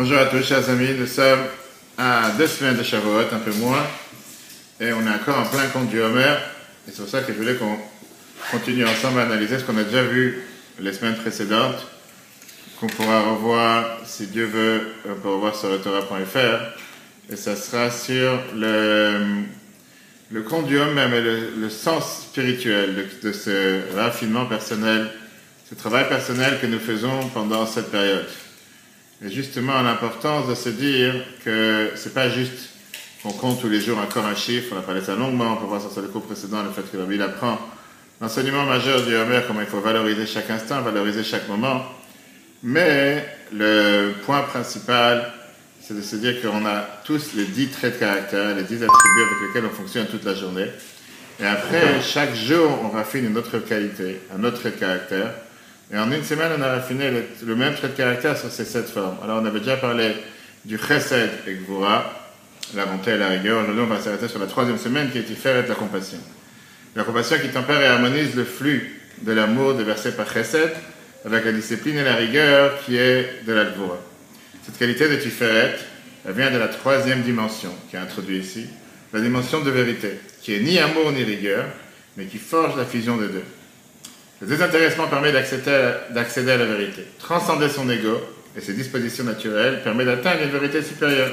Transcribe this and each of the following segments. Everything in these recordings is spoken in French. Bonjour à tous, chers amis, nous sommes à 2 semaines de Shavuot, un peu moins, et on est encore en plein Compte du Omer, et c'est pour ça que je voulais qu'on continue ensemble à analyser ce qu'on a déjà vu les semaines précédentes, qu'on pourra revoir, si Dieu veut, on peut revoir sur etorah.fr, et ça sera sur le Compte du Omer, mais le sens spirituel de ce raffinement personnel, ce travail personnel que nous faisons pendant cette période. Et justement, l'importance de se dire que c'est pas juste qu'on compte tous les jours encore un chiffre, on a parlé de ça longuement, on peut voir sur le cours précédent le fait que la Bible apprend l'enseignement majeur du Homer, comment il faut valoriser chaque instant, valoriser chaque moment. Mais le point principal, c'est de se dire qu'on a tous les 10 traits de caractère, les 10 attributs avec lesquels on fonctionne toute la journée. Et après, chaque jour, on raffine une autre qualité, un autre trait de caractère. Et en une semaine, on a raffiné le même trait de caractère sur ces 7 formes. Alors, on avait déjà parlé du chesed et Gevura, la bonté et la rigueur. Aujourd'hui, on va s'arrêter sur la 3e semaine qui est Tiferet, la compassion. La compassion qui tempère et harmonise le flux de l'amour déversé par chesed avec la discipline et la rigueur qui est de la Gevura. Cette qualité de Tiferet, elle vient de la 3e dimension qui est introduite ici, la dimension de vérité, qui est ni amour ni rigueur, mais qui forge la fusion des deux. Le désintéressement permet d'accéder à la vérité. Transcender son ego et ses dispositions naturelles permet d'atteindre une vérité supérieure.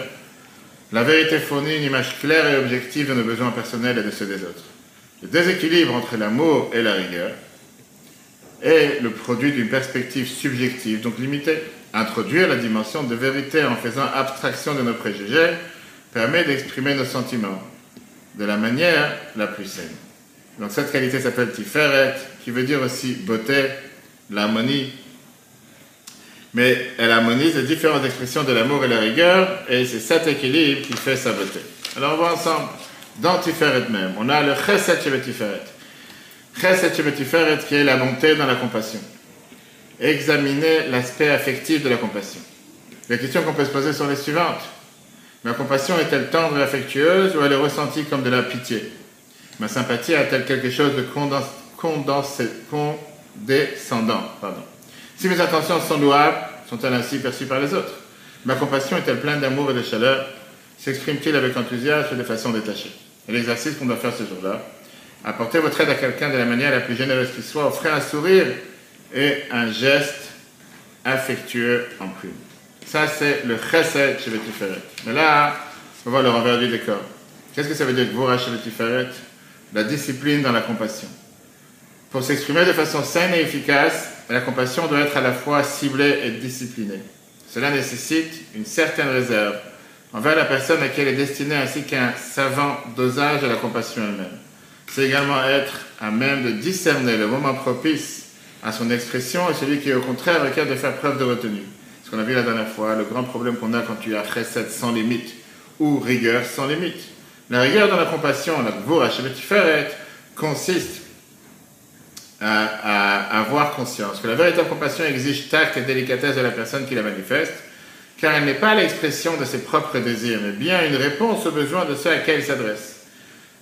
La vérité fournit une image claire et objective de nos besoins personnels et de ceux des autres. Le déséquilibre entre l'amour et la rigueur est le produit d'une perspective subjective, donc limitée. Introduire la dimension de vérité en faisant abstraction de nos préjugés permet d'exprimer nos sentiments de la manière la plus saine. Donc cette qualité s'appelle Tiferet, qui veut dire aussi beauté, l'harmonie. Mais elle harmonise les différentes expressions de l'amour et la rigueur, et c'est cet équilibre qui fait sa beauté. Alors on va ensemble, dans Tiferet même, on a le chesed chez Tiferet. Chesed chez Tiferet qui est la bonté dans la compassion. Examiner l'aspect affectif de la compassion. Les questions qu'on peut se poser sont les suivantes. Ma compassion est-elle tendre et affectueuse, ou elle est ressentie comme de la pitié? Ma sympathie a-t-elle quelque chose de condescendant, Si mes intentions sont louables, sont-elles ainsi perçues par les autres? Ma compassion est-elle pleine d'amour et de chaleur? S'exprime-t-il avec enthousiasme et de façon détachée? Et l'exercice qu'on doit faire ce jour-là, apportez votre aide à quelqu'un de la manière la plus généreuse qui soit, offrez un sourire et un geste affectueux en prime. Ça, c'est le chesed chez Tiferet. Mais là, on voit le renvers du décor. Qu'est-ce que ça veut dire Gevura chez Tiferet? La discipline dans la compassion. Pour s'exprimer de façon saine et efficace, la compassion doit être à la fois ciblée et disciplinée. Cela nécessite une certaine réserve envers la personne à qui elle est destinée ainsi qu'un savant dosage de la compassion elle-même. C'est également être à même de discerner le moment propice à son expression et celui qui, au contraire, requiert de faire preuve de retenue. Ce qu'on a vu la dernière fois, le grand problème qu'on a quand tu as chesed sans limite ou rigueur sans limite. La rigueur dans la compassion, la Gevura chez Tiferet, consiste à avoir conscience que la véritable compassion exige tact et délicatesse de la personne qui la manifeste, car elle n'est pas l'expression de ses propres désirs, mais bien une réponse aux besoins de ceux à qui elle s'adresse.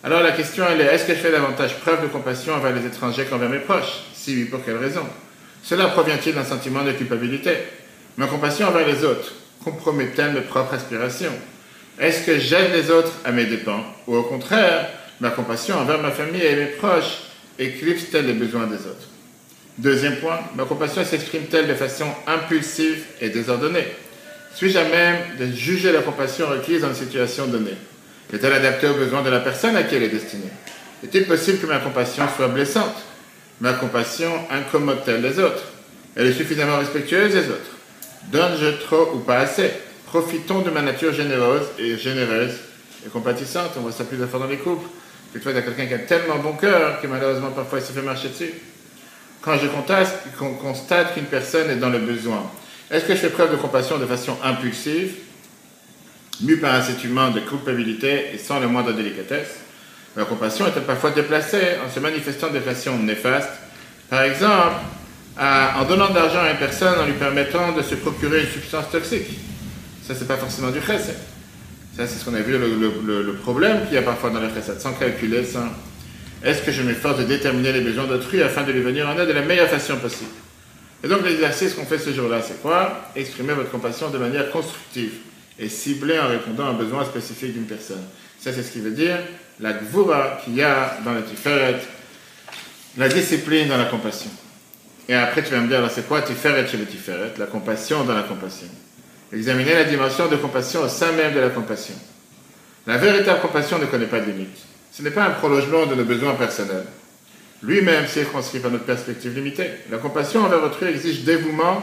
Alors la question elle est, est-ce que je fais davantage preuve de compassion envers les étrangers qu'envers mes proches? Si oui, pour quelle raison? Cela provient-il d'un sentiment de culpabilité? Ma compassion envers les autres compromet-elle mes propres aspirations? Est-ce que j'aide les autres à mes dépens? Ou au contraire, ma compassion envers ma famille et mes proches éclipse-t-elle les besoins des autres? Deuxième point, ma compassion s'exprime-t-elle de façon impulsive et désordonnée? Suis-je à même de juger la compassion requise dans une situation donnée? Est-elle adaptée aux besoins de la personne à qui elle est destinée? Est-il possible que ma compassion soit blessante? Ma compassion incommode-t-elle les autres? Elle est suffisamment respectueuse des autres? Donne-je trop ou pas assez? Profitons de ma nature généreuse et compatissante. On voit ça plus à fond dans les couples. Et toi, il y a quelqu'un qui a tellement bon cœur que malheureusement, parfois, il se fait marcher dessus. Quand je constate qu'une personne est dans le besoin, est-ce que je fais preuve de compassion de façon impulsive, mue par un sentiment de culpabilité et sans le moindre délicatesse? La compassion est parfois déplacée en se manifestant de façon néfaste. Par exemple, en donnant de l'argent à une personne en lui permettant de se procurer une substance toxique. Ça, c'est pas forcément du chesed. Ça, c'est ce qu'on a vu, le problème qu'il y a parfois dans le chesed, sans calculer, sans... Est-ce que je m'efforce de déterminer les besoins d'autrui afin de lui venir en aide de la meilleure façon possible? Et donc l'exercice qu'on fait ce jour-là, c'est quoi? Exprimer votre compassion de manière constructive et ciblée en répondant à un besoin spécifique d'une personne. Ça, c'est ce qui veut dire la Gevura qu'il y a dans la Tiferet, la discipline dans la compassion. Et après, tu vas me dire, c'est quoi Tiferet chez le Tiferet? La compassion dans la compassion. Examiner la dimension de compassion au sein même de la compassion. La véritable compassion ne connaît pas de limite. Ce n'est pas un prolongement de nos besoins personnels. Lui-même circonscrit par notre perspective limitée. La compassion envers autrui exige dévouement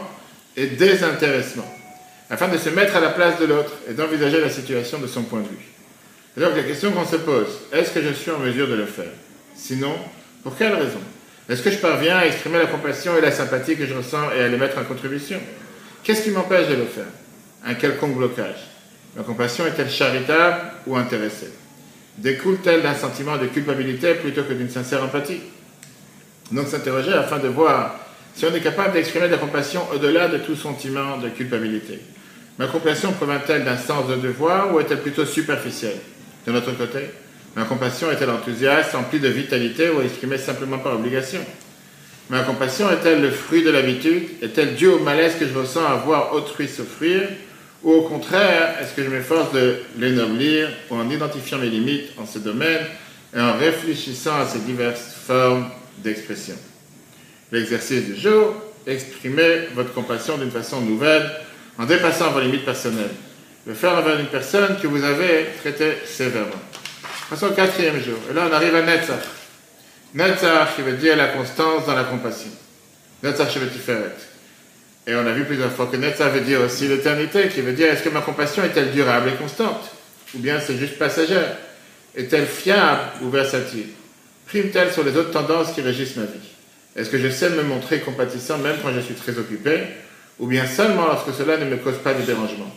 et désintéressement, afin de se mettre à la place de l'autre et d'envisager la situation de son point de vue. Et donc la question qu'on se pose, est-ce que je suis en mesure de le faire? Sinon, pour quelle raison? Est-ce que je parviens à exprimer la compassion et la sympathie que je ressens et à les mettre en contribution? Qu'est-ce qui m'empêche de le faire? Un quelconque blocage. La compassion est-elle charitable ou intéressée? Découle-t-elle d'un sentiment de culpabilité plutôt que d'une sincère empathie? Donc s'interroger afin de voir si on est capable d'exprimer de la compassion au-delà de tout sentiment de culpabilité. Ma compassion provient-elle d'un sens de devoir ou est-elle plutôt superficielle? De notre côté, ma compassion est-elle enthousiaste, emplie de vitalité ou exprimée simplement par obligation? Ma compassion est-elle le fruit de l'habitude? Est-elle due au malaise que je ressens à voir autrui souffrir? Ou au contraire, est-ce que je m'efforce de l'ennoblir en identifiant mes limites en ce domaine et en réfléchissant à ces diverses formes d'expression? L'exercice du jour, exprimez votre compassion d'une façon nouvelle en dépassant vos limites personnelles. Le faire envers une personne que vous avez traitée sévèrement. Passons au quatrième jour. Et là, on arrive à Netzach. Netzach, qui veut dire la constance dans la compassion. Netzach, c'est le Tiferet. Et on a vu plusieurs fois que Netzach veut dire aussi l'éternité, qui veut dire est-ce que ma compassion est-elle durable et constante? Ou bien c'est juste passagère? Est-elle fiable ou versatile? Prime-t-elle sur les autres tendances qui régissent ma vie? Est-ce que je sais me montrer compatissant même quand je suis très occupé? Ou bien seulement lorsque cela ne me cause pas de dérangement?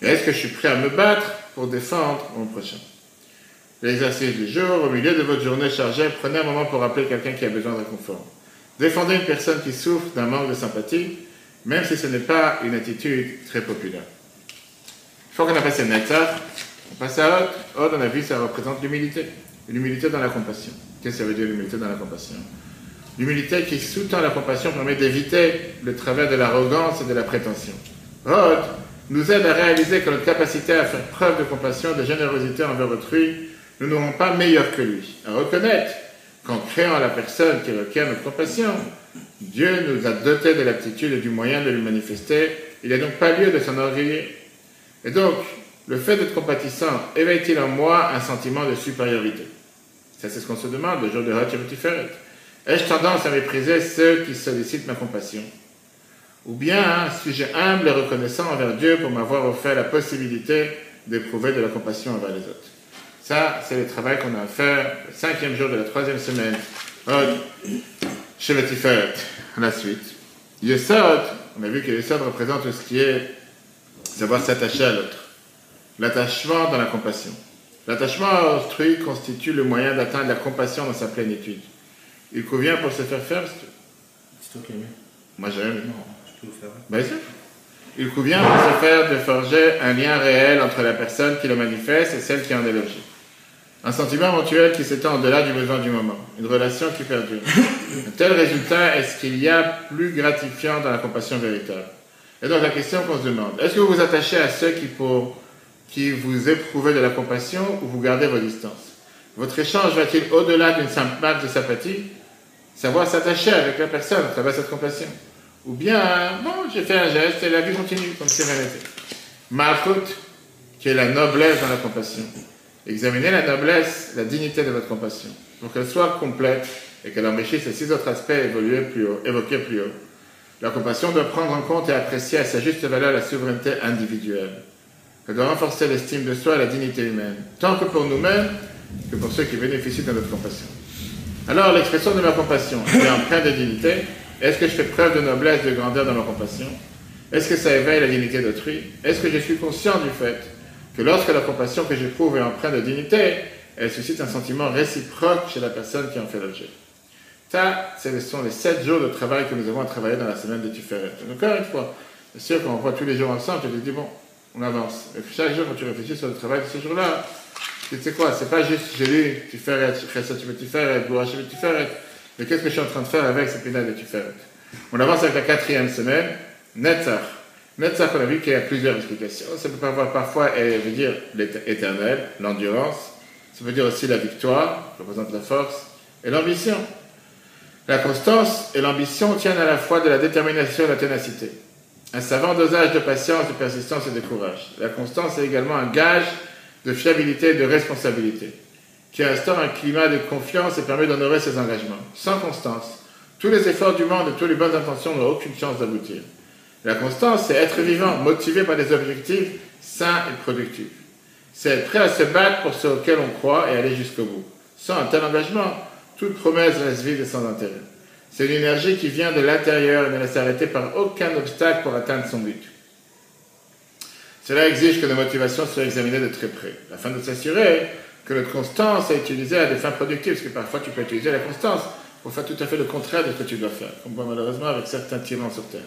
Et est-ce que je suis prêt à me battre pour défendre mon prochain? L'exercice du jour, au milieu de votre journée chargée, prenez un moment pour rappeler quelqu'un qui a besoin de confort. Défendez une personne qui souffre d'un manque de sympathie, même si ce n'est pas une attitude très populaire. Une fois qu'on a passé Netzach, on passe à Hod. Hod, on a vu, ça représente l'humilité. L'humilité dans la compassion. Qu'est-ce que ça veut dire l'humilité dans la compassion? L'humilité qui sous-tend la compassion permet d'éviter le travers de l'arrogance et de la prétention. Hod nous aide à réaliser que notre capacité à faire preuve de compassion, de générosité envers autrui, nous ne rend pas meilleurs que lui. À reconnaître qu'en créant la personne qui requiert notre compassion, Dieu nous a dotés de l'aptitude et du moyen de lui manifester. Il n'y a donc pas lieu de s'enorgueillir. Et donc, le fait d'être compatissant éveille-t-il en moi un sentiment de supériorité? Ça, c'est ce qu'on se demande le jour de Hod et Tiferet. Ai-je tendance à mépriser ceux qui sollicitent ma compassion? Ou bien suis-je humble et reconnaissant envers Dieu pour m'avoir offert la possibilité d'éprouver de la compassion envers les autres? Ça, c'est le travail qu'on a à faire le 5e jour de la 3e semaine. Hod chez le Tiferet. La suite. Yesod, on a vu que Yesod représente ce qui est savoir s'attacher à l'autre. L'attachement dans la compassion. L'attachement à autrui constitue le moyen d'atteindre la compassion dans sa plénitude. Il convient pour se faire faire. C'est toi qui aimais. Moi j'aime. Non, je peux vous faire. Bien sûr. Il convient pour se faire de forger un lien réel entre la personne qui le manifeste et celle qui en est l'objet. Un sentiment mutuel qui s'étend au-delà du besoin du moment. Une relation qui perdure. Un tel résultat est-ce qu'il y a plus gratifiant dans la compassion véritable? Et donc la question qu'on se demande, est-ce que vous vous attachez à ceux qui vous éprouvent de la compassion ou vous gardez vos distances? Votre échange va-t-il au-delà d'une simple marque de sympathie? Savoir s'attacher avec la personne à travers cette compassion? Ou bien, non, j'ai fait un geste et la vie continue, comme si rien n'était. Malkuth, qui est la noblesse dans la compassion. Examinez la noblesse, la dignité de votre compassion, pour qu'elle soit complète et qu'elle enrichisse les 6 autres aspects évoqués plus haut. La compassion doit prendre en compte et apprécier à sa juste valeur la souveraineté individuelle. Elle doit renforcer l'estime de soi et la dignité humaine, tant que pour nous-mêmes que pour ceux qui bénéficient de notre compassion. Alors, l'expression de ma compassion est empreinte de dignité. Est-ce que je fais preuve de noblesse, de grandeur dans ma compassion? Est-ce que ça éveille la dignité d'autrui? Est-ce que je suis conscient du fait que lorsque la compassion que j'éprouve est empreinte de dignité, elle suscite un sentiment réciproque chez la personne qui en fait l'objet? Ça, ce sont les 7 jours de travail que nous avons à travailler dans la semaine de Tiferet. Encore une fois, c'est sûr qu'on voit tous les jours ensemble, je te dis bon, on avance. Et chaque jour, quand tu réfléchis sur le travail de ce jour-là, tu sais quoi, c'est pas juste j'ai lu Tiferet, Chesed Tiferet, Gevura Tiferet, mais qu'est-ce que je suis en train de faire avec cette pénale de Tiferet? On avance avec la quatrième semaine, Netzach. Netzach, on a vu qu'il y a plusieurs explications. Ça peut parfois veut dire l'éternel, l'endurance. Ça veut dire aussi la victoire, qui représente la force, et l'ambition. La constance et l'ambition tiennent à la fois de la détermination et de la ténacité. Un savant dosage de patience, de persistance et de courage. La constance est également un gage de fiabilité et de responsabilité, qui instaure un climat de confiance et permet d'honorer ses engagements. Sans constance, tous les efforts du monde et toutes les bonnes intentions n'ont aucune chance d'aboutir. La constance, c'est être vivant, motivé par des objectifs sains et productifs. C'est être prêt à se battre pour ce auquel on croit et aller jusqu'au bout. Sans un tel engagement, toute promesse reste vide et sans intérêt. C'est une énergie qui vient de l'intérieur et ne laisse arrêter par aucun obstacle pour atteindre son but. Cela exige que nos motivations soient examinées de très près, afin de s'assurer que notre constance est utilisée à des fins productives, parce que parfois tu peux utiliser la constance pour faire tout à fait le contraire de ce que tu dois faire, comme on voit malheureusement avec certains tyrans sur Terre.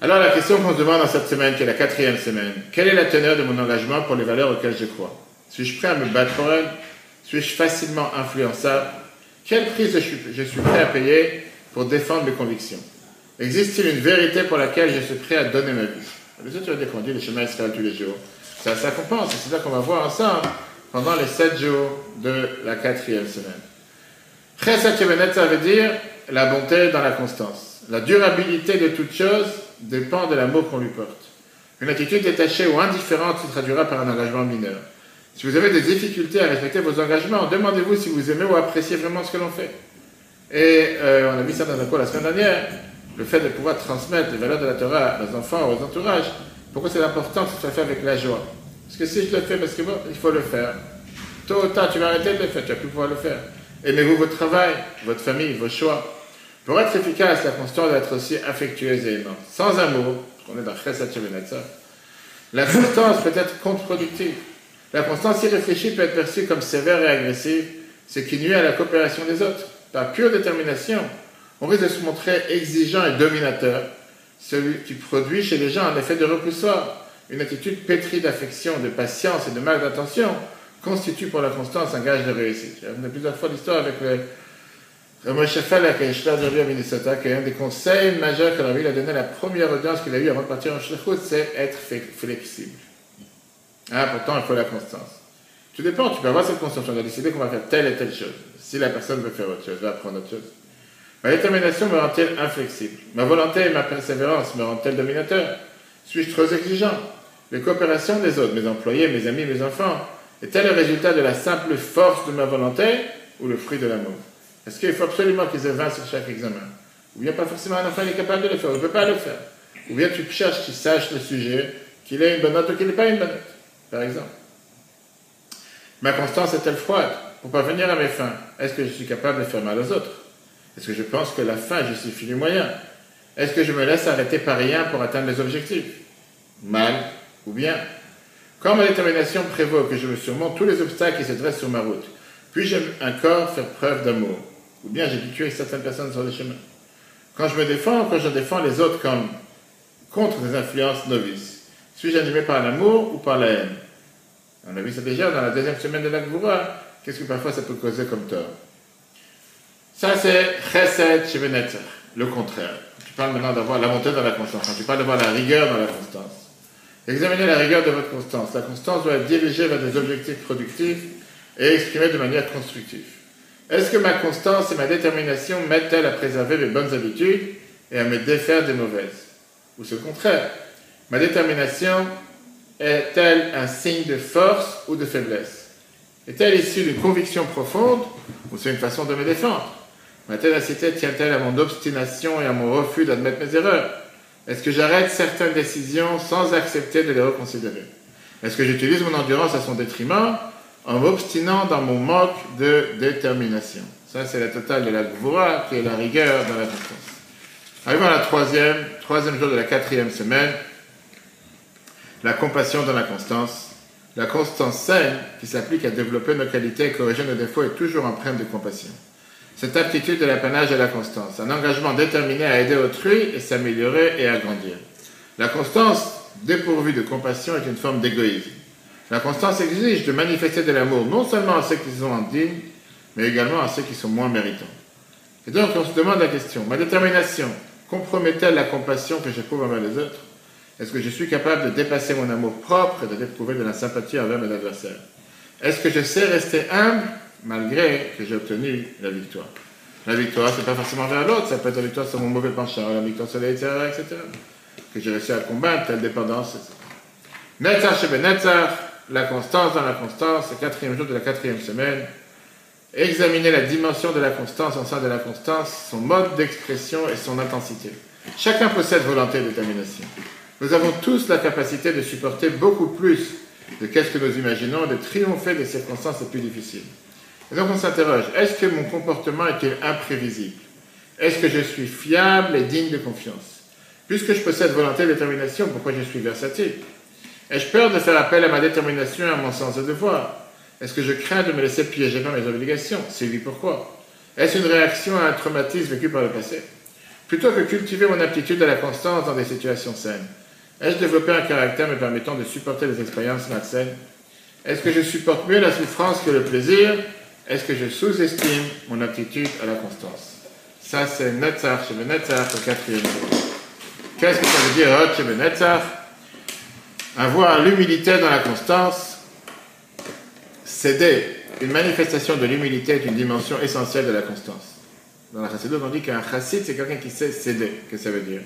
Alors la question qu'on se demande dans cette semaine, qui est la quatrième semaine, quelle est la teneur de mon engagement pour les valeurs auxquelles je crois? Suis-je prêt à me battre pour elles? Suis-je facilement influençable? Quel prix je suis prêt à payer pour défendre mes convictions? Existe-t-il une vérité pour laquelle je suis prêt à donner ma vie? Les autres ont déconduit les chemins d'Israël tous les jours. C'est à ça qu'on pense, et c'est ça qu'on va voir ensemble pendant les 7 jours de la quatrième semaine. Chesed Shebenetzach, ça veut dire la bonté dans la constance. La durabilité de toute chose dépend de l'amour qu'on lui porte. Une attitude détachée ou indifférente se traduira par un engagement mineur. Si vous avez des difficultés à respecter vos engagements, demandez-vous si vous aimez ou appréciez vraiment ce que l'on fait. Et on a mis ça dans un cours la semaine dernière, le fait de pouvoir transmettre les valeurs de la Torah aux enfants ou aux entourages. Pourquoi c'est important que ça soit fait avec la joie? Parce que si je le fais, parce que bon, il faut le faire. Tôt ou tard, tu vas arrêter de le faire, tu vas plus pouvoir le faire. Aimez-vous votre travail, votre famille, vos choix. Pour être efficace, la constance doit être aussi affectueuse et aimante. Sans amour, on est dans Chesed Shebenetzach, la constance peut être contre-productive. La constance irréfléchie peut être perçue comme sévère et agressive, ce qui nuit à la coopération des autres. Par pure détermination, on risque de se montrer exigeant et dominateur, celui qui produit chez les gens un effet de repoussoir. Une attitude pétrie d'affection, de patience et de mal d'attention constitue pour la constance un gage de réussite. On a plusieurs fois l'histoire avec le Moshe qui est de à Minnesota, qui est un des conseils majeurs que la ville a donné à la première audience qu'il a eue avant de partir en Shlichut, c'est être flexible. Ah, pourtant, il faut la constance. Tout dépend, tu peux avoir cette constance. On a décidé qu'on va faire telle et telle chose. Si la personne veut faire autre chose, va apprendre autre chose. Ma détermination me rend-elle inflexible? Ma volonté et ma persévérance me rend-elle dominateur? Suis-je trop exigeant? La coopération des autres, mes employés, mes amis, mes enfants, est-elle le résultat de la simple force de ma volonté ou le fruit de l'amour? Est-ce qu'il faut absolument qu'ils aient 20 sur chaque examen? Ou bien pas forcément un enfant est capable de le faire, ou ne peut pas le faire? Ou bien tu cherches qu'il sache le sujet, qu'il ait une bonne note ou qu'il n'ait pas une bonne note, par exemple. Ma constance est-elle froide? Pour parvenir à mes fins, est-ce que je suis capable de faire mal aux autres? Est-ce que je pense que la fin justifie les moyens? Est-ce que je me laisse arrêter par rien pour atteindre mes objectifs? Mal ou bien? Quand ma détermination prévaut que je me surmonte tous les obstacles qui se dressent sur ma route, puis-je encore faire preuve d'amour? Ou bien j'ai dû tuer certaines personnes sur le chemin? Quand je me défends, quand je défends les autres comme contre des influences novices, suis-je animé par l'amour ou par la haine? On a vu ça déjà dans la deuxième semaine de la Gevura. Qu'est-ce que parfois ça peut causer comme tort? Ça c'est Chesed Shebenetzach, le contraire. Tu parles maintenant d'avoir la bonté dans la constance, tu parles d'avoir la rigueur dans la constance. Examinez la rigueur de votre constance. La constance doit être dirigée vers des objectifs productifs et exprimée de manière constructive. Est-ce que ma constance et ma détermination m'aident-elles à préserver mes bonnes habitudes et à me défaire des mauvaises? Ou c'est le contraire? Ma détermination est-elle un signe de force ou de faiblesse? Est-elle issue d'une conviction profonde ou c'est une façon de me défendre? Ma ténacité tient-elle à mon obstination et à mon refus d'admettre mes erreurs? Est-ce que j'arrête certaines décisions sans accepter de les reconsidérer? Est-ce que j'utilise mon endurance à son détriment en m'obstinant dans mon manque de détermination? Ça, c'est la totale de la Gevura, qui est la rigueur dans la constance. Arrivons à la troisième jour de la quatrième semaine, la compassion dans la constance. La constance saine, qui s'applique à développer nos qualités et corriger nos défauts, est toujours empreinte de compassion. Cette aptitude de l'apanage et la constance, un engagement déterminé à aider autrui et s'améliorer et agrandir. La constance, dépourvue de compassion, est une forme d'égoïsme. La constance exige de manifester de l'amour non seulement à ceux qui sont indignes, mais également à ceux qui sont moins méritants. Et donc on se demande la question, ma détermination compromet-elle la compassion que j'éprouve envers les autres? Est-ce que je suis capable de dépasser mon amour propre et de déprouver de la sympathie envers mes adversaires? Est-ce que je sais rester humble malgré que j'ai obtenu la victoire? La victoire, c'est pas forcément vers l'autre, ça peut être la victoire sur mon mauvais penchant, la victoire sur les terres, etc. Que j'ai réussi à combattre, telle dépendance, etc. Netzach et Netzach, la constance dans la constance, le 4e jour de la 4e semaine. Examiner la dimension de la constance, au sein de la constance, son mode d'expression et son intensité. Chacun possède volonté et détermination. Nous avons tous la capacité de supporter beaucoup plus de qu'est-ce que nous imaginons, de triompher des circonstances les plus difficiles. Et donc on s'interroge, est-ce que mon comportement est-il imprévisible? Est-ce que je suis fiable et digne de confiance? Puisque je possède volonté et détermination, pourquoi je suis versatile? Ai-je peur de faire appel à ma détermination et à mon sens de devoir? Est-ce que je crains de me laisser piéger par mes obligations? Si oui, pourquoi? Est-ce une réaction à un traumatisme vécu par le passé? Plutôt que cultiver mon aptitude à la constance dans des situations saines, ai-je développé un caractère me permettant de supporter les expériences malsaines? Est-ce que je supporte mieux la souffrance que le plaisir? Est-ce que je sous-estime mon aptitude à la constance? Ça, c'est Netzach chez le Netzach au 4e jour. Qu'est-ce que ça veut dire Hod chez le Netzach? Avoir l'humilité dans la constance, céder. Une manifestation de l'humilité est une dimension essentielle de la constance. Dans la hassidout, on dit qu'un hassid, c'est quelqu'un qui sait céder. Qu'est-ce que ça veut dire?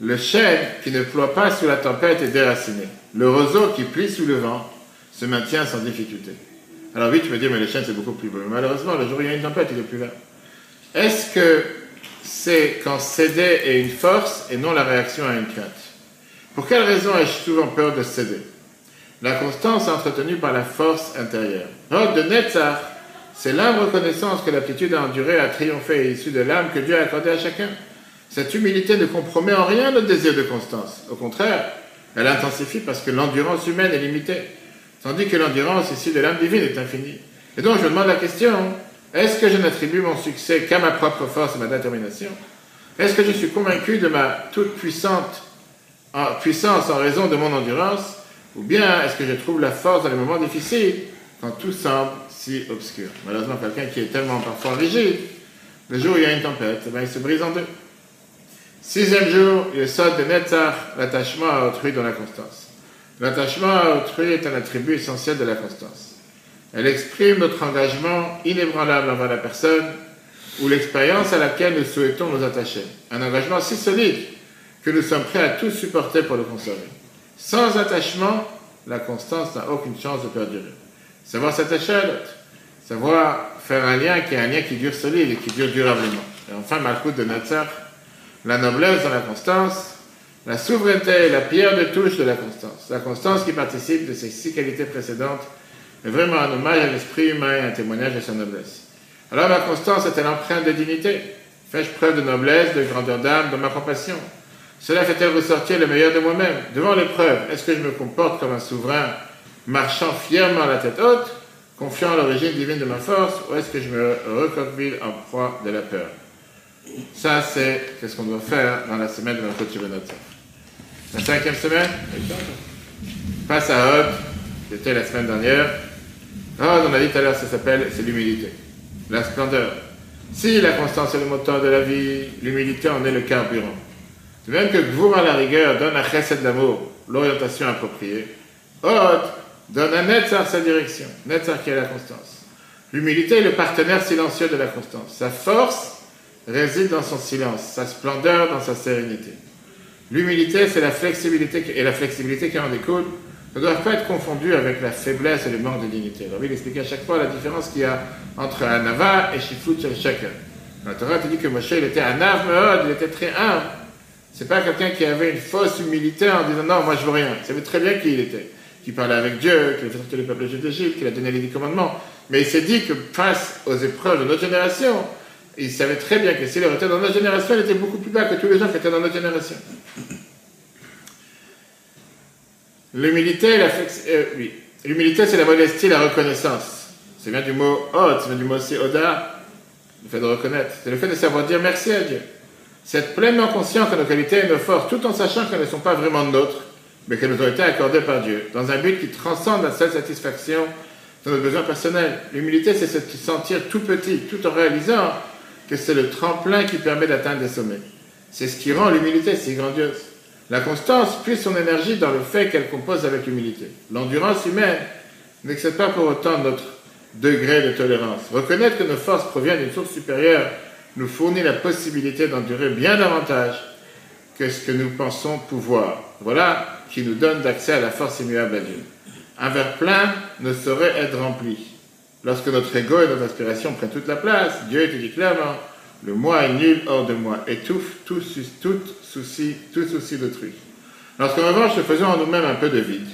Le chêne qui ne ploie pas sous la tempête est déraciné. Le roseau qui plie sous le vent se maintient sans difficulté. Alors oui, tu me dis, mais le chêne c'est beaucoup plus beau. Malheureusement, le jour où il y a une tempête, il n'est plus là. Est-ce que c'est quand céder est une force et non la réaction à une crainte? Pour quelle raison ai-je souvent peur de céder? La constance est entretenue par la force intérieure. Hod de Netzach, c'est l'âme reconnaissance que l'aptitude à endurer, à triompher et issue de l'âme que Dieu a accordée à chacun. Cette humilité ne compromet en rien notre désir de constance. Au contraire, elle intensifie parce que l'endurance humaine est limitée. Tandis que l'endurance ici de l'âme divine est infinie. Et donc je me demande la question, est-ce que je n'attribue mon succès qu'à ma propre force et ma détermination? Est-ce que je suis convaincu de ma toute puissance en raison de mon endurance? Ou bien est-ce que je trouve la force dans les moments difficiles, quand tout semble si obscur? Malheureusement, quelqu'un qui est tellement parfois rigide, le jour où il y a une tempête, eh bien, il se brise en deux. 6e jour, Yesod de Netzach, l'attachement à autrui dans la constance. L'attachement à autrui est un attribut essentiel de la constance. Elle exprime notre engagement inébranlable envers la personne ou l'expérience à laquelle nous souhaitons nous attacher. Un engagement si solide que nous sommes prêts à tout supporter pour le conserver. Sans attachement, la constance n'a aucune chance de perdurer. Savoir s'attacher à l'autre, savoir faire un lien qui est un lien qui dure solide et qui dure durablement. Et enfin, Malkuth de Netzach, la noblesse dans la constance, la souveraineté est la pierre de touche de la constance. La constance qui participe de ces 6 qualités précédentes est vraiment un hommage à l'esprit humain et un témoignage de sa noblesse. Alors ma constance est-elle empreinte de dignité? Fais-je preuve de noblesse, de grandeur d'âme, de ma compassion? Cela fait-elle ressortir le meilleur de moi-même? Devant l'épreuve, est-ce que je me comporte comme un souverain, marchant fièrement à la tête haute, confiant à l'origine divine de ma force, ou est-ce que je me recroqueville en proie de la peur? Ça, c'est ce qu'on doit faire dans la semaine de notre Tiferet. La 5e semaine, passe à Hod, qui était la semaine dernière. Hod, on a dit tout à l'heure, ça s'appelle, c'est l'humilité, la splendeur. Si la constance est le moteur de la vie, l'humilité en est le carburant. De même que Gevura, la rigueur, donne à chesed d'amour, l'orientation appropriée, Hod donne à Netzach sa direction, Netzach qui est la constance. L'humilité est le partenaire silencieux de la constance. Sa force réside dans son silence, sa splendeur dans sa sérénité. L'humilité, c'est la flexibilité, et la flexibilité qui en découle ne doit pas être confondue avec la faiblesse et le manque de dignité. Alors, il explique à chaque fois la différence qu'il y a entre Anava et Shifrut Shachar. La Torah te dit que Moshe, il était Anav, Hod, il était très humble. C'est pas quelqu'un qui avait une fausse humilité en disant non, moi je veux rien. Il savait très bien qui il était, qui parlait avec Dieu, qui a fait sortir le peuple d'Égypte, qui a donné les 10 commandements. Mais il s'est dit que face aux épreuves de notre génération, il savait très bien que s'il était dans notre génération, il était beaucoup plus bas que tous les gens qui étaient dans notre génération. L'humilité, c'est la modestie, la reconnaissance. C'est bien du mot Hod, c'est bien du mot aussi Oda, le fait de reconnaître. C'est le fait de savoir dire merci à Dieu. C'est être pleinement conscient que nos qualités et nos forces, tout en sachant qu'elles ne sont pas vraiment nôtres, mais qu'elles nous ont été accordées par Dieu, dans un but qui transcende la seule satisfaction de nos besoins personnels. L'humilité, c'est se sentir tout petit, tout en réalisant que c'est le tremplin qui permet d'atteindre des sommets. C'est ce qui rend l'humilité si grandiose. La constance puise son énergie dans le fait qu'elle compose avec l'humilité. L'endurance humaine n'excède pas pour autant notre degré de tolérance. Reconnaître que nos forces proviennent d'une source supérieure nous fournit la possibilité d'endurer bien davantage que ce que nous pensons pouvoir. Voilà qui nous donne d'accès à la force immuable à Dieu. Un verre plein ne saurait être rempli. Lorsque notre ego et notre aspiration prennent toute la place, Dieu te dit clairement, le moi est nul hors de moi, étouffe tout souci d'autrui. Lorsqu'en revanche nous faisons en nous-mêmes un peu de vide,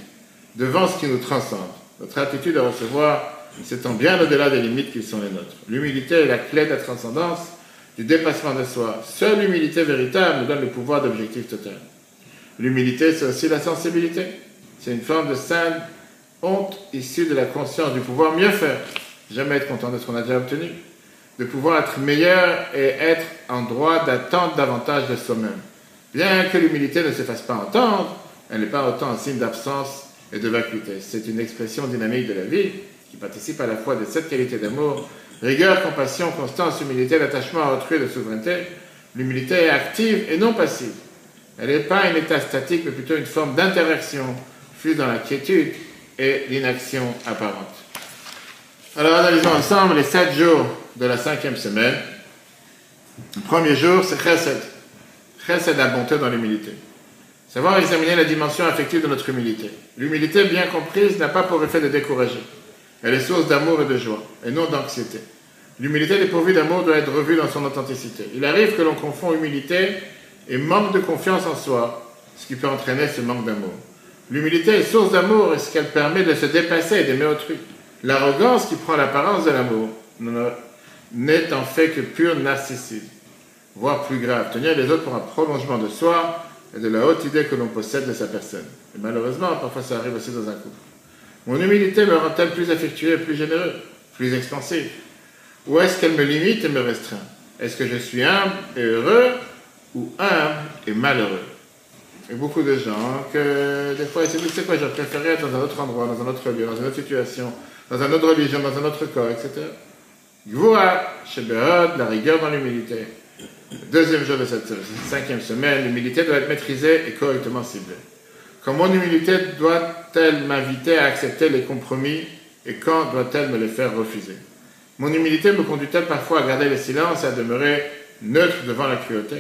devant ce qui nous transcende, notre attitude à recevoir s'étend bien au-delà des limites qui sont les nôtres. L'humilité est la clé de la transcendance, du dépassement de soi. Seule l'humilité véritable nous donne le pouvoir d'objectif total. L'humilité, c'est aussi la sensibilité. C'est une forme de sainte honte issue de la conscience du pouvoir mieux faire, jamais être content de ce qu'on a déjà obtenu, de pouvoir être meilleur et être en droit d'attendre davantage de soi-même. Bien que l'humilité ne se fasse pas entendre, elle n'est pas autant un signe d'absence et de vacuité. C'est une expression dynamique de la vie qui participe à la fois de cette qualité d'amour, rigueur, compassion, constance, humilité, l'attachement à autrui et de souveraineté. L'humilité est active et non passive. Elle n'est pas un état statique, mais plutôt une forme d'interaction, flux dans la quiétude et l'inaction apparente. Alors, analysons ensemble les 7 jours de la 5e semaine. Le premier jour, c'est chesed. Chesed, la bonté dans l'humilité. Savoir examiner la dimension affective de notre humilité. L'humilité, bien comprise, n'a pas pour effet de décourager. Elle est source d'amour et de joie, et non d'anxiété. L'humilité dépourvue d'amour doit être revue dans son authenticité. Il arrive que l'on confond humilité et manque de confiance en soi, ce qui peut entraîner ce manque d'amour. L'humilité est source d'amour et ce qu'elle permet de se dépasser et d'aimer autrui. L'arrogance qui prend l'apparence de l'amour n'est en fait que pur narcissisme, voire plus grave, tenir les autres pour un prolongement de soi et de la haute idée que l'on possède de sa personne. Et malheureusement, parfois ça arrive aussi dans un couple. Mon humilité me rend-elle plus affectueux, plus généreux, plus expansif? Ou est-ce qu'elle me limite et me restreint? Est-ce que je suis humble et heureux ou humble et malheureux? Il y a beaucoup de gens que des fois ils se disent, c'est quoi, je préférerais être dans un autre endroit, dans un autre lieu, dans une autre situation, dans une autre religion, dans un autre corps, etc. Gevura, Hod, la rigueur dans l'humilité. Deuxième jour de cette 5e semaine, l'humilité doit être maîtrisée et correctement ciblée. Quand mon humilité doit-elle m'inviter à accepter les compromis et quand doit-elle me les faire refuser? Mon humilité me conduit-elle parfois à garder le silence et à demeurer neutre devant la cruauté?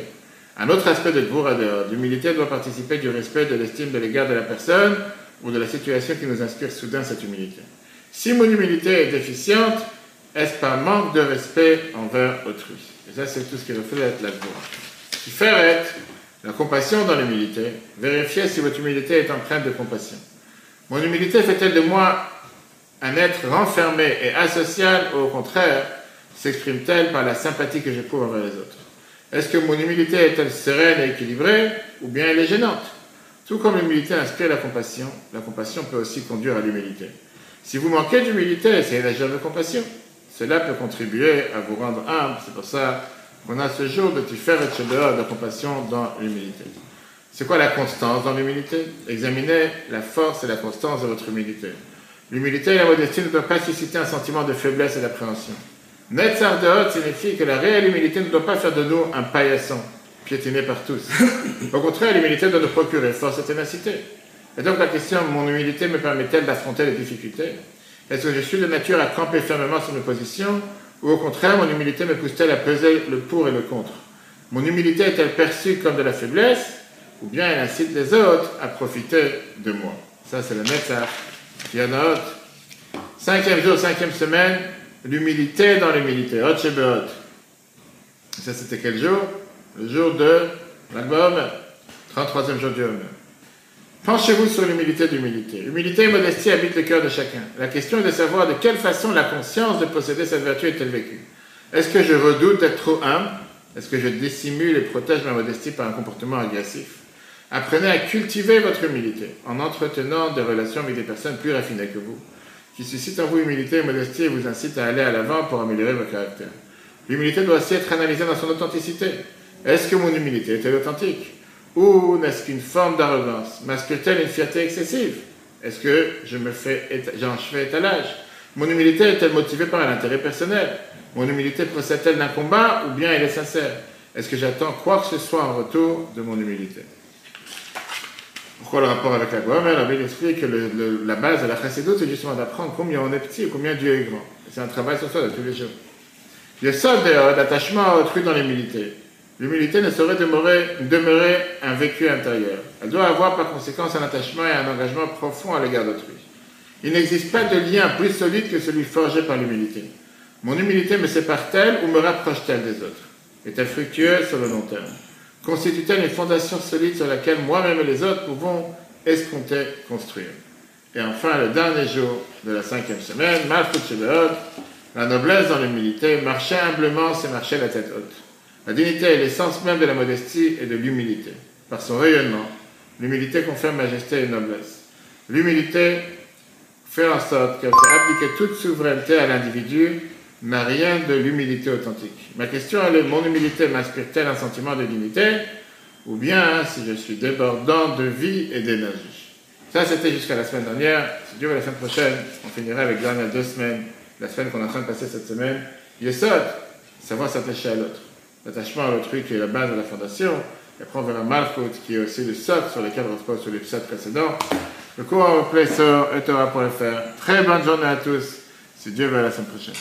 Un autre aspect de Gevura, l'humilité doit participer du respect de l'estime de l'égard de la personne ou de la situation qui nous inspire soudain cette humilité. Si mon humilité est déficiente, est-ce par manque de respect envers autrui? Et ça, c'est tout ce qui reflète la Gevura. Tiferet, la compassion dans l'humilité. Vérifiez si votre humilité est empreinte de compassion. Mon humilité fait-elle de moi un être renfermé et asocial ou au contraire, s'exprime-t-elle par la sympathie que j'éprouve envers les autres? Est-ce que mon humilité est-elle sereine et équilibrée ou bien elle est gênante? Tout comme l'humilité inspire la compassion peut aussi conduire à l'humilité. Si vous manquez d'humilité, essayez d'agir de compassion. Cela peut contribuer à vous rendre humble, c'est pour ça on a ce jour de Tiferet de la compassion dans l'humilité. C'est quoi la constance dans l'humilité? Examinez la force et la constance de votre humilité. L'humilité et la modestie ne doivent pas susciter un sentiment de faiblesse et d'appréhension. Netzach de Hod signifie que la réelle humilité ne doit pas faire de nous un paillasson, piétiné par tous. Au contraire, l'humilité doit nous procurer force et ténacité. Et donc la question, mon humilité me permet-elle d'affronter les difficultés? Est-ce que je suis de nature à camper fermement sur mes positions? Ou au contraire, mon humilité me pousse-t-elle à peser le pour et le contre? Mon humilité est-elle perçue comme de la faiblesse? Ou bien elle incite les autres à profiter de moi? Ça, c'est le Netzach qui en a Hod. 5e jour, 5e semaine, l'humilité dans l'humilité. Hod Shebehod. Ça, c'était quel jour? Le jour de l'album, 33e jour du Omer. Penchez-vous sur l'humilité d'humilité. Humilité et modestie habitent le cœur de chacun. La question est de savoir de quelle façon la conscience de posséder cette vertu est-elle vécue. Est-ce que je redoute d'être trop humble? Est-ce que je dissimule et protège ma modestie par un comportement agressif? Apprenez à cultiver votre humilité en entretenant des relations avec des personnes plus raffinées que vous, qui suscitent en vous humilité et modestie et vous incitent à aller à l'avant pour améliorer votre caractère. L'humilité doit aussi être analysée dans son authenticité. Est-ce que mon humilité est-elle authentique? Ou n'est-ce qu'une forme d'arrogance? Masque-t-elle une fierté excessive? Est-ce que j'en fais étalage? Mon humilité est-elle motivée par un intérêt personnel? Mon humilité procède-t-elle d'un combat ou bien elle est sincère? Est-ce que j'attends quoi que ce soit en retour de mon humilité? Pourquoi le rapport avec la Goël? La Bible explique que la base de la hassidout, c'est justement d'apprendre combien on est petit et combien Dieu est grand. C'est un travail sur soi de tous les jours. Yesod, l'attachement à autrui dans l'humilité. L'humilité ne saurait demeurer un vécu intérieur. Elle doit avoir par conséquence un attachement et un engagement profond à l'égard d'autrui. Il n'existe pas de lien plus solide que celui forgé par l'humilité. Mon humilité me sépare-t-elle ou me rapproche-t-elle des autres? Est-elle fructueuse sur le long terme? Constitue-t-elle une fondation solide sur laquelle moi-même et les autres pouvons escompter construire? Et enfin, le dernier jour de la 5e semaine, Malkuth chez le Hod, la noblesse dans l'humilité, marcher humblement, c'est marcher la tête haute. La dignité est l'essence même de la modestie et de l'humilité. Par son rayonnement, l'humilité confère majesté et noblesse. L'humilité fait en sorte qu'elle fait appliquer toute souveraineté à l'individu, mais rien de l'humilité authentique. Ma question est, mon humilité m'inspire-t-elle un sentiment de dignité, ou bien si je suis débordant de vie et d'énergie? Ça, c'était jusqu'à la semaine dernière. Si Dieu veut, la semaine prochaine, on finira avec les dernières 2 semaines, la semaine qu'on est en train de passer cette semaine. Yesod, savoir s'attacher à l'autre. L'attachement à l'autrui qui est la base de la fondation, et après on verra Malkuth qui est aussi le socle sur lequel on repose sur l'épisode précédent. Le cours en replay sur etorah.fr. Très bonne journée à tous, si Dieu veut à la semaine prochaine.